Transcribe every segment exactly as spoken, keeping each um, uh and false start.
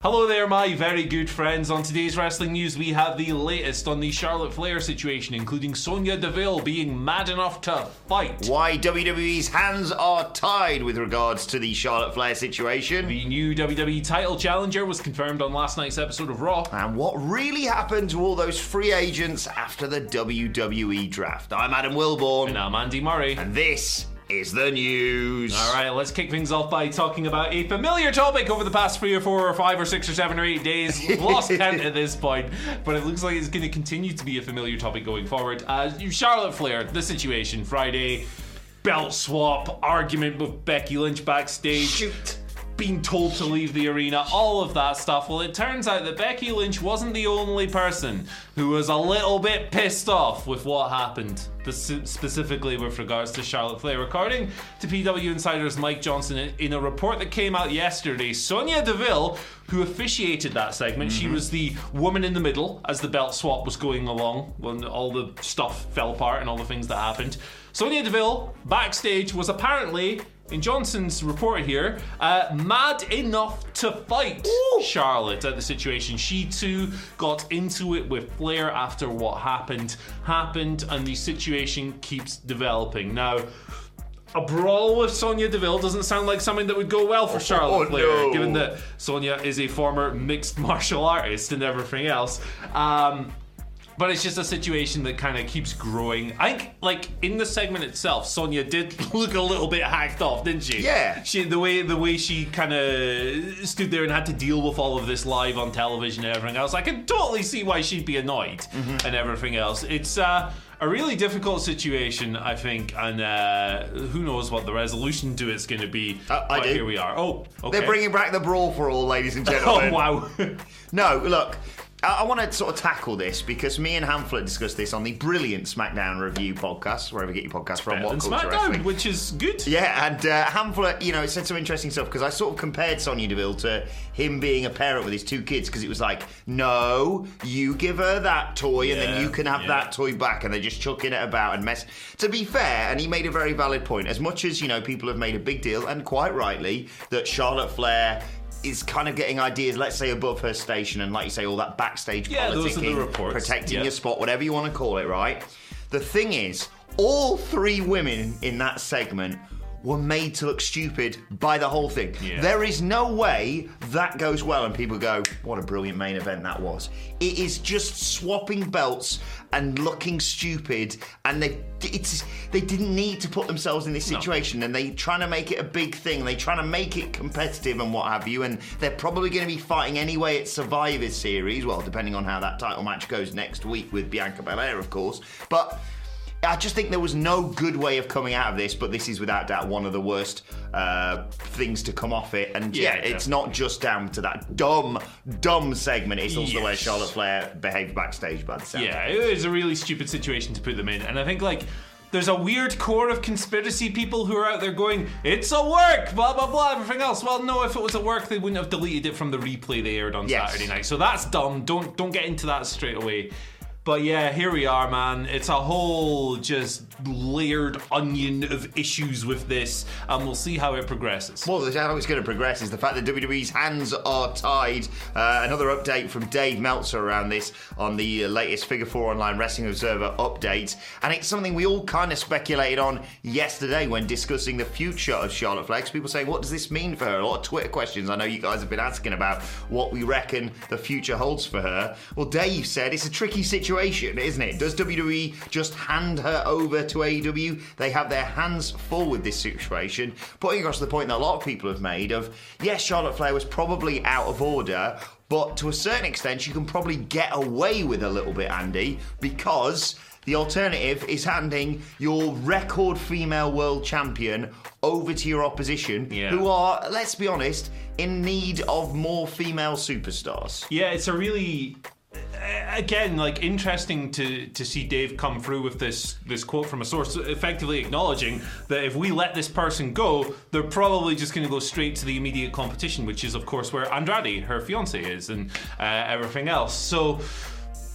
Hello there, my very good friends. On today's wrestling news, we have the latest on the Charlotte Flair situation, including Sonya Deville being mad enough to fight. Why W W E's hands are tied with regards to the Charlotte Flair situation. The new W W E title challenger was confirmed on last night's episode of Raw. And what really happened to all those free agents after the W W E draft. I'm Adam Wilborn. And I'm Andy Murray. And this is the news. All right, let's kick things off by talking about a familiar topic over the past three or four or five or six or seven or eight days. We've lost count at this point, but it looks like it's going to continue to be a familiar topic going forward. Uh, Charlotte Flair, the situation Friday, belt swap, argument with Becky Lynch backstage. Shoot. Being told to leave the arena, all of that stuff. Well, it turns out that Becky Lynch wasn't the only person who was a little bit pissed off with what happened, specifically with regards to Charlotte Flair. According to P W Insider's Mike Johnson, in a report that came out yesterday, Sonya Deville, who officiated that segment, mm-hmm. she was the woman in the middle as the belt swap was going along, when all the stuff fell apart and all the things that happened. Sonya Deville, backstage, was apparently, in Johnson's report here, uh, mad enough to fight Ooh. Charlotte at the situation. She too got into it with Flair after what happened happened, and the situation keeps developing. Now, a brawl with Sonya Deville doesn't sound like something that would go well for Charlotte oh, Flair, no. given that Sonya is a former mixed martial artist and everything else. Um, But it's just a situation that kind of keeps growing. I think, like, in the segment itself, Sonya did look a little bit hacked off, didn't she? Yeah. She, the way the way she kind of stood there and had to deal with all of this live on television and everything else, I can totally see why she'd be annoyed mm-hmm. and everything else. It's uh, a really difficult situation, I think, and uh, who knows what the resolution to it's going to be. Uh, I but do. Here we are. Oh, okay. They're bringing back the Brawl for All, ladies and gentlemen. Oh, wow. No, look. I want to sort of tackle this because me and Hamflet discussed this on the brilliant SmackDown review podcast, wherever you get your podcast from. What Culture SmackDown, which is good. Yeah, and uh, Hamflet, you know, said some interesting stuff because I sort of compared Sonya Deville to him being a parent with his two kids because it was like, no, you give her that toy yeah, and then you can have yeah. that toy back, and they're just chucking it about and mess. To be fair, and he made a very valid point. As much as, you know, people have made a big deal, and quite rightly, that Charlotte Flair is kind of getting ideas, let's say, above her station, and like you say, all that backstage yeah, politicking, protecting yeah. your spot, whatever you want to call it, right? The thing is, all three women in that segment were made to look stupid by the whole thing. Yeah. There is no way that goes well and people go, what a brilliant main event that was. It is just swapping belts and looking stupid, and they it's they didn't need to put themselves in this situation, no. and they trying to make it a big thing, they trying to make it competitive and what have you, and they're probably going to be fighting anyway at Survivor Series, well, depending on how that title match goes next week with Bianca Belair, of course, but I just think there was no good way of coming out of this, but this is without doubt one of the worst uh, things to come off it. And yeah, yeah it's definitely. Not just down to that dumb, dumb segment. It's also yes. the way Charlotte Flair behaved backstage by the sound. Yeah, it was a really stupid situation to put them in. And I think, like, There's a weird core of conspiracy people who are out there going, it's a work, blah, blah, blah, everything else. Well, no, if it was a work, they wouldn't have deleted it from the replay they aired on yes. Saturday night. So that's dumb. Don't don't get into that straight away. But yeah, here we are, man. It's a whole just layered onion of issues with this, and we'll see how it progresses. Well, how it's going to progress is the fact that W W E's hands are tied. Uh, another update from Dave Meltzer around this on the latest Figure Four Online Wrestling Observer update, and it's something we all kind of speculated on yesterday when discussing the future of Charlotte Flair. People saying, what does this mean for her? A lot of Twitter questions I know you guys have been asking about what we reckon the future holds for her. Well, Dave said it's a tricky situation, isn't it? Does W W E just hand her over to A E W? They have their hands full with this situation, putting across the point that a lot of people have made of, yes, Charlotte Flair was probably out of order, but to a certain extent, you can probably get away with a little bit, Andy, because the alternative is handing your record female world champion over to your opposition, yeah. who are, let's be honest, in need of more female superstars. Yeah, it's a really... Again, like, interesting to, to see Dave come through with this, this quote from a source, effectively acknowledging that if we let this person go, they're probably just going to go straight to the immediate competition, which is, of course, where Andrade, her fiancé, is and uh, everything else. So...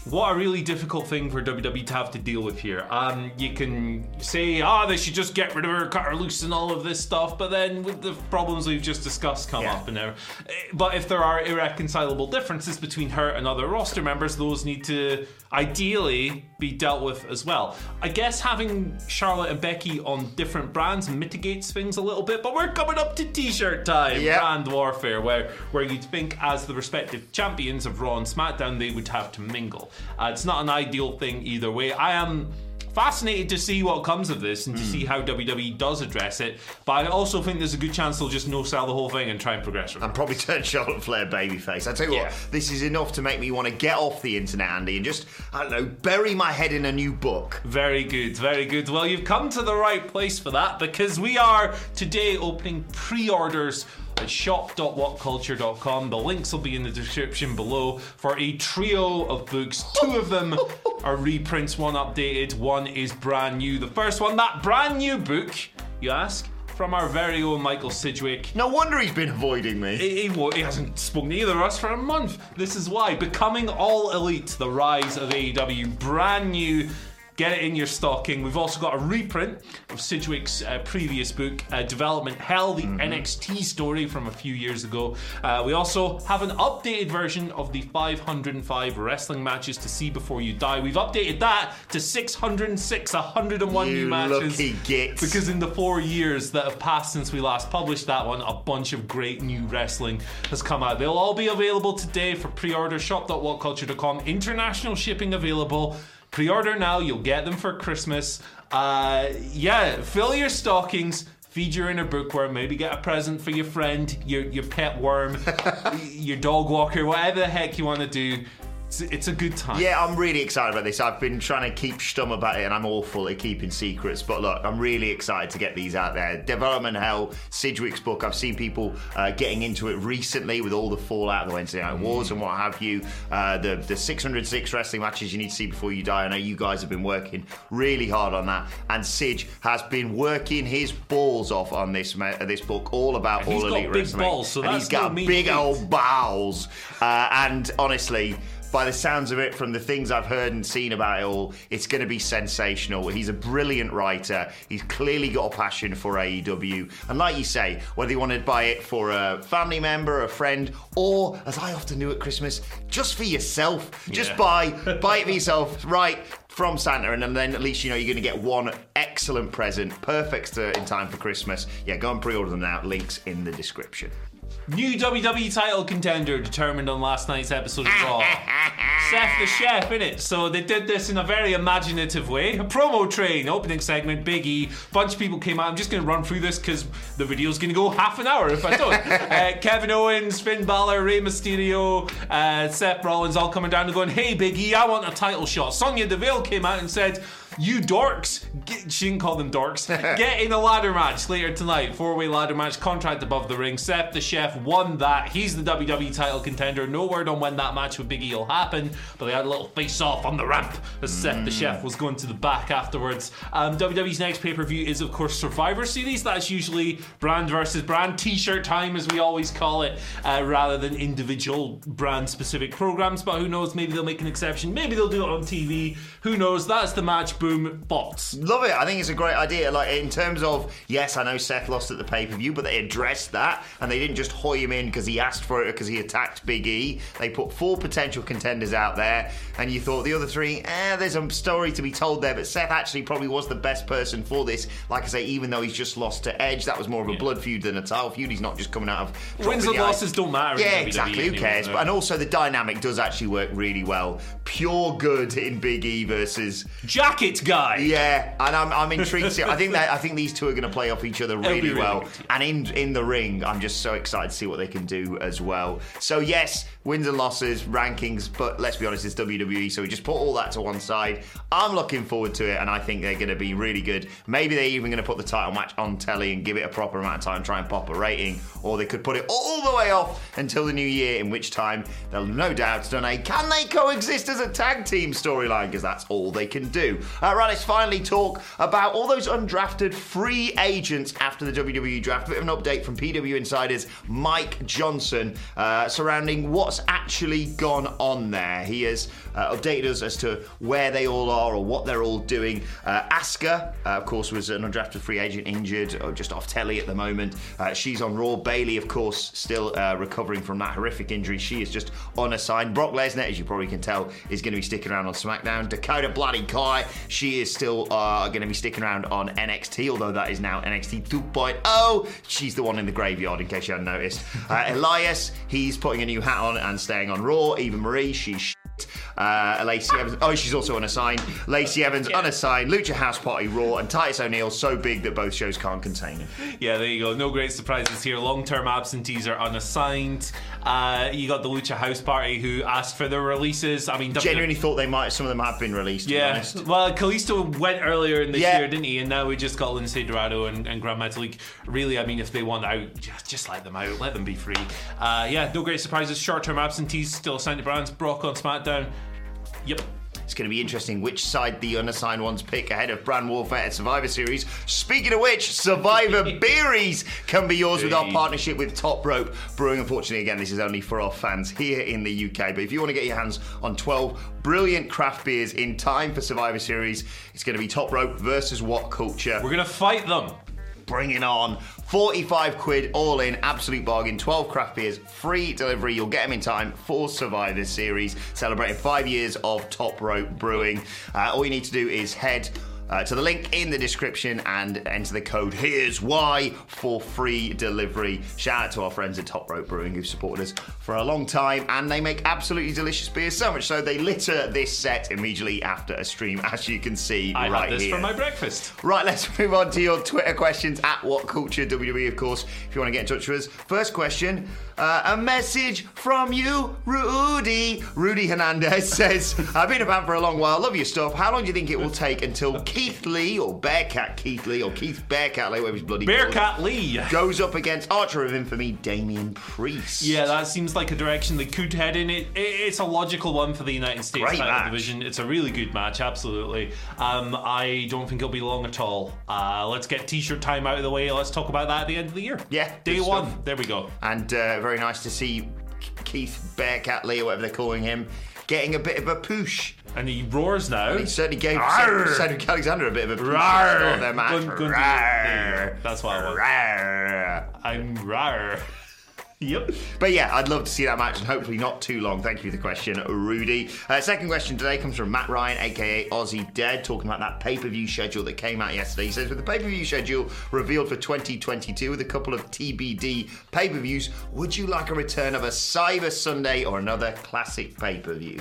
what a really difficult thing for W W E to have to deal with here. Um, you can say, ah, oh, they should just get rid of her, cut her loose and all of this stuff, but then with the problems we've just discussed come yeah. up. And there. But if there are irreconcilable differences between her and other roster members, those need to ideally be dealt with as well. I guess having Charlotte and Becky on different brands mitigates things a little bit, but we're coming up to t-shirt time, yep. brand warfare, where, where you'd think as the respective champions of Raw and SmackDown, they would have to mingle. Uh, it's not an ideal thing either way. I am fascinated to see what comes of this and to mm. see how W W E does address it, but I also think there's a good chance they'll just no-sell the whole thing and try and progress from it. And probably turn Charlotte Flair babyface. I tell you yeah. what, this is enough to make me want to get off the internet, Andy, and just, I don't know, bury my head in a new book. Very good, very good. Well, you've come to the right place for that, because we are today opening pre-orders at shop dot what culture dot com. The links will be in the description below for a trio of books. Two of them are reprints, one updated, one is brand new. The first one, that brand new book, you ask, from our very own Michael Sidgwick. No wonder he's been avoiding me. He, he, he hasn't spoken to either of us for a month. This is why. Becoming All Elite, The Rise of A E W. Brand new. Get it in your stocking. We've also got a reprint of Sidgwick's uh, previous book, uh, Development Hell, the mm-hmm. N X T story from a few years ago. Uh, we also have an updated version of the five hundred five wrestling matches to see before you die. We've updated that to six hundred six, one hundred one you new matches. Lucky gits. Because in the four years that have passed since we last published that one, a bunch of great new wrestling has come out. They'll all be available today for pre-order. shop dot what culture dot com. International shipping available. Pre-order now, you'll get them for Christmas. Uh, yeah, fill your stockings, feed your inner bookworm, maybe get a present for your friend, your your pet worm, your dog walker, whatever the heck you want to do. It's, it's a good time. Yeah, I'm really excited about this. I've been trying to keep stum about it, and I'm awful at keeping secrets. But look, I'm really excited to get these out there. Development Hell, Sidgwick's book. I've seen people uh, getting into it recently with all the fallout of the Wednesday Night Wars mm. and what have you. Uh, the, the six hundred six wrestling matches you need to see before you die. I know you guys have been working really hard on that. And Sidge has been working his balls off on this uh, this book, all about All Elite Wrestling. Balls, so and he's got big feet. old bowels. Uh, and honestly... by the sounds of it, from the things I've heard and seen about it all, it's going to be sensational. He's a brilliant writer. He's clearly got a passion for A E W. And like you say, whether you want to buy it for a family member, a friend, or, as I often do at Christmas, just for yourself. Yeah. Just buy, buy it for yourself, right? From Santa, and then at least you know you're going to get one excellent present, perfect in time for Christmas. Yeah, go and pre-order them now. Links in the description. New W W E title contender determined on last night's episode of Raw. Seth the Chef, innit? So they did this in a very imaginative way. A promo train, opening segment, Big E. Bunch of people came out. I'm just going to run through this because the video's going to go half an hour if I don't. uh, Kevin Owens, Finn Balor, Rey Mysterio, uh, Seth Rollins all coming down and going, hey, Big E, I want a title shot. Sonya Deville came out and said, you dorks, get, she didn't call them dorks, get in a ladder match later tonight. Four-way ladder match, contract above the ring. Seth the Chef won that. He's the W W E title contender. No word on when that match with Big E will happen, but they had a little face-off on the ramp as mm. Seth the Chef was going to the back afterwards. Um, W W E's next pay-per-view is, of course, Survivor Series. That's usually brand versus brand, t-shirt time as we always call it, uh, rather than individual brand-specific programs. But who knows, maybe they'll make an exception. Maybe they'll do it on T V. Who knows? That's the match. Boom. Thoughts? Love it. I think it's a great idea. Like, in terms of, yes, I know Seth lost at the pay-per-view, but they addressed that and they didn't just hoy him in because he asked for it or because he attacked Big E. They put four potential contenders out there and you thought the other three, eh, there's a story to be told there, but Seth actually probably was the best person for this. Like I say, even though he's just lost to Edge, that was more of a yeah. blood feud than a title feud. He's not just coming out of... Wins and losses don't matter. Yeah, exactly. Who cares? But, and also the dynamic does actually work really well. Pure good in Big E versus... Jacket guy. Yeah, and I'm I'm intrigued. To see. I think that I think these two are going to play off each other really, really well. Good. And in in the ring, I'm just so excited to see what they can do as well. So yes, wins and losses, rankings, but let's be honest, it's W W E, so we just put all that to one side. I'm looking forward to it, and I think they're going to be really good. Maybe they're even going to put the title match on telly and give it a proper amount of time, try and pop a rating, or they could put it all the way off until the new year, in which time they'll no doubt done a can they coexist as a tag team storyline, because that's all they can do. Uh, right, let's finally talk about all those undrafted free agents after the W W E draft. A bit of an update from P W Insider's Mike Johnson uh, surrounding what's actually gone on there. He has uh, updated us as to where they all are or what they're all doing. Uh, Asuka, uh, of course, was an undrafted free agent, injured or just off telly at the moment. Uh, she's on Raw. Bayley, of course, still uh, recovering from that horrific injury. She is just unassigned. Brock Lesnar, as you probably can tell, is going to be sticking around on SmackDown. Dakota Bloody Kai, she is still uh, going to be sticking around on N X T, although that is now N X T two point oh. She's the one in the graveyard, in case you hadn't noticed. Uh, Elias, he's putting a new hat on and staying on Raw. Eva Marie, she's sh- Uh, Lacey Evans, oh, she's also unassigned. Lacey Evans, yeah. unassigned. Lucha House Party, Raw, and Titus O'Neil, so big that both shows can't contain him. Yeah, there you go. No great surprises here. Long-term absentees are unassigned. Uh, you got the Lucha House Party, who asked for their releases. I mean, genuinely thought they might. Some of them have been released. Yeah. To be well, Kalisto went earlier in this yeah. year, didn't he? And now we just got Lindsay Dorado and, and Grand Metalik. Really, I mean, if they want out, just, just let them out. Let them be free. Uh, yeah, no great surprises. Short-term absentees still assigned to brands. Brock on SmackDown. Down. Yep. It's going to be interesting which side the unassigned ones pick ahead of Brand Warfare at Survivor Series. Speaking of which, Survivor Beeries can be yours with our partnership with Top Rope Brewing. Unfortunately, again, this is only for our fans here in the U K. But if you want to get your hands on twelve brilliant craft beers in time for Survivor Series, it's going to be Top Rope versus What Culture. We're going to fight them. Bring it on. forty-five quid all in, absolute bargain. twelve craft beers, free delivery. You'll get them in time for Survivor Series, celebrating five years of Top Rope Brewing. Uh, all you need to do is head uh, to the link in the description and enter the code Here's Why for free delivery. Shout out to our friends at Top Rope Brewing who've supported us for a long time, and they make absolutely delicious beers, so much so they litter this set immediately after a stream, as you can see I right here. I had this here. for my breakfast. Right, let's move on to your Twitter questions at WhatCultureWWE, of course, if you want to get in touch with us. First question, uh, a message from you, Rudy. Rudy Hernandez says, I've been a fan for a long while, love your stuff. How long do you think it will take until Keith Lee, or Bearcat Keith Lee, or Keith Bearcat Lee, whatever his bloody Bearcat Lee, goes up against Archer of Infamy, Damian Priest? Yeah, that seems like a direction they could head in. It, it it's a logical one for the United States Great title match. division. It's a really good match, absolutely. Um, I don't think it'll be long at all. Uh, let's get t-shirt time out of the way. Let's talk about that at the end of the year. Yeah, day one. Stuff. There we go. And uh, very nice to see Keith Bearcat Lee, or whatever they're calling him, getting a bit of a push. And he roars now. And he certainly gave Cedric Alexander a bit of a push at the start of their match. Gun, gun rawr. That's what I want. Rawr. I'm rawr. Yep. But yeah, I'd love to see that match, and hopefully not too long. Thank you for the question, Rudy. Uh, second question today comes from Matt Ryan, aka Aussie Dead, talking about that pay-per-view schedule that came out yesterday. He says, with the pay-per-view schedule revealed for twenty twenty-two with a couple of T B D pay-per-views, would you like a return of a Cyber Sunday or another classic pay-per-view?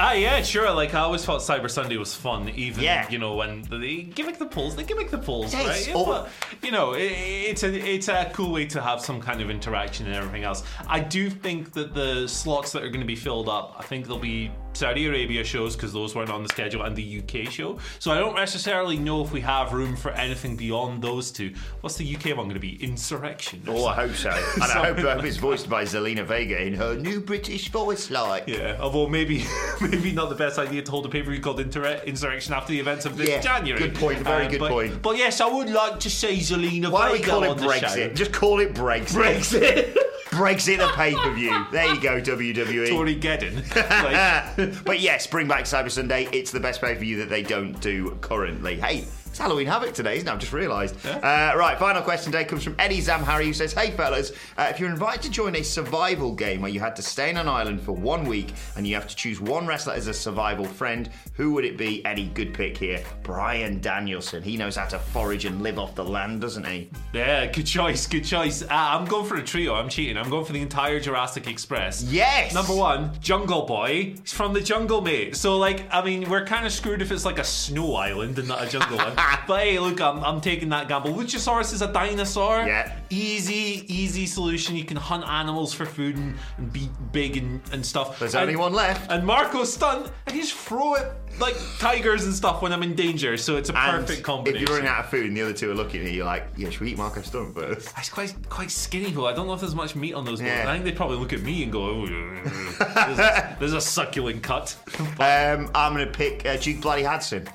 Ah, yeah, sure. Like, I always thought Cyber Sunday was fun, even, yeah. you know, when they gimmick the polls. They gimmick the polls, yes. right? Yeah, oh. But, you know, it, it's a it's a cool way to have some kind of interaction and everything else. I do think that the slots that are going to be filled up, I think they'll be Saudi Arabia shows because those weren't on the schedule, and the U K show. So I don't necessarily know if we have room for anything beyond those two. What's the U K one going to be? Insurrection? Oh, I hope so. And I hope, I hope it's voiced by Zelina Vega in her new British voice, like. Yeah, although maybe maybe not the best idea to hold a pay-per-view called Inter- Insurrection after the events of this yeah, January. Good point, very um, good but, point. But yes, I would like to say Zelina Why Vega on the show. Why don't we call it Brexit? Just call it Brexit. Brexit. Brexit a pay-per-view. There you go, W W E. Tory Geddon. Like. But yes, bring back Cyber Sunday. It's the best pay-per-view that they don't do currently. Hey, it's Halloween Havoc today, isn't it? I've just realised. Yeah. Uh, right, final question today comes from Eddie Zamhari, who says, hey, fellas, uh, if you're invited to join a survival game where you had to stay in an island for one week and you have to choose one wrestler as a survival friend, who would it be? Eddie, good pick here. Bryan Danielson. He knows how to forage and live off the land, doesn't he? Yeah, good choice, good choice. Uh, I'm going for a trio. I'm cheating. I'm going for the entire Jurassic Express. Yes! Number one, Jungle Boy. He's from the jungle, mate. So, like, I mean, we're kind of screwed if it's like a snow island and not a jungle one. But hey, look, I'm, I'm taking that gamble. Luchasaurus is a dinosaur. Yeah. Easy, easy solution. You can hunt animals for food and, and be big and, and stuff. There's and, only one left. And Marco Stunt, I can just throw it like tigers and stuff when I'm in danger. So it's a and perfect combination. If you're running out of food and the other two are looking at you, like, yeah, should we eat Marco Stunt first? He's quite, quite skinny, though. I don't know if there's much meat on those yeah. ones. I think they probably look at me and go, oh, there's, a, there's a succulent cut. But, um, I'm going to pick uh, Duke Bloody Hudson.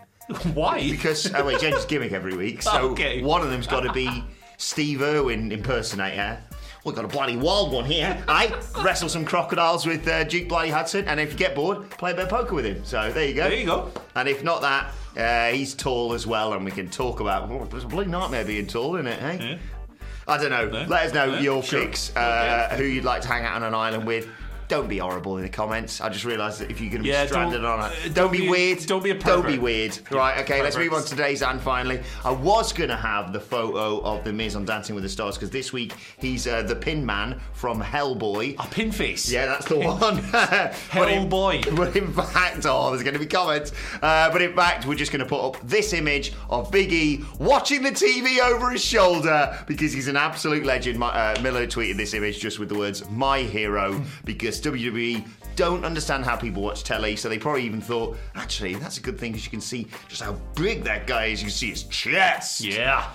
Why? Because oh wait, James' gimmick every week, so okay. One of them's got to be Steve Irwin impersonator. We've got a bloody wild one here. I wrestle some crocodiles with uh, Duke Bloody Hudson, and if you get bored, play a bit of poker with him. So there you go. There you go. And if not that, uh, he's tall as well, and we can talk about. Oh, it's a bloody nightmare being tall, isn't it? Hey. Yeah. I don't know. No. Let us know no. your sure. picks, uh, okay. who you'd like to hang out on an island with. Don't be horrible in the comments. I just realised that if you're going to be yeah, stranded on it, don't, don't be, be weird. Don't be a pervert. Don't be weird. Right, okay, perverts. Let's move on to today's and finally. I was going to have the photo of The Miz on Dancing with the Stars because this week he's uh, the pin man from Hellboy. A pin face. Yeah, that's the pin one. Hellboy. But, but in fact, oh, there's going to be comments. Uh, but in fact, we're just going to put up this image of Big E watching the T V over his shoulder because he's an absolute legend. My, uh, Miller tweeted this image just with the words, my hero, because W W E don't understand how people watch telly, so they probably even thought, actually, that's a good thing because you can see just how big that guy is. You can see his chest. Yeah.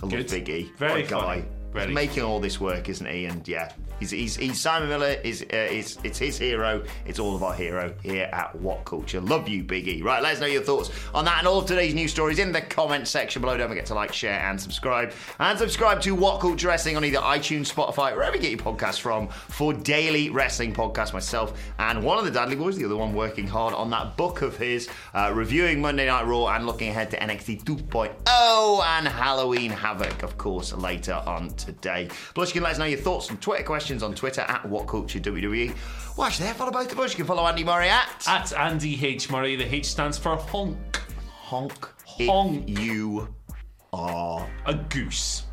I love good. Big E. Very what a guy. He's making all this work, isn't he? And yeah, he's, he's, he's Simon Miller. Is uh, it's, it's his hero. It's all of our hero here at What Culture. Love you, Big E. Right, let us know your thoughts on that and all of today's news stories in the comments section below. Don't forget to like, share, and subscribe. And subscribe to What Culture Wrestling on either iTunes, Spotify, wherever you get your podcasts from for daily wrestling podcasts. Myself and one of the Dudley Boys, the other one working hard on that book of his, uh, reviewing Monday Night Raw and looking ahead to N X T two point oh and Halloween Havoc, of course, later on today. Plus, you can let us know your thoughts and Twitter questions on Twitter at WhatCultureWWE. Well, actually, there, follow both of us. You can follow Andy Murray at... At Andy H. Murray. The H stands for honk. Honk. Honk. If you are... a goose.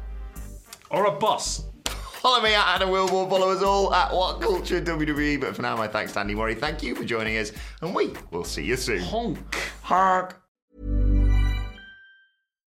Or a bus. Follow me at Anna Wilmore. Follow us all at WhatCultureWWE. But for now, my thanks to Andy Murray. Thank you for joining us. And we will see you soon. Honk. Honk.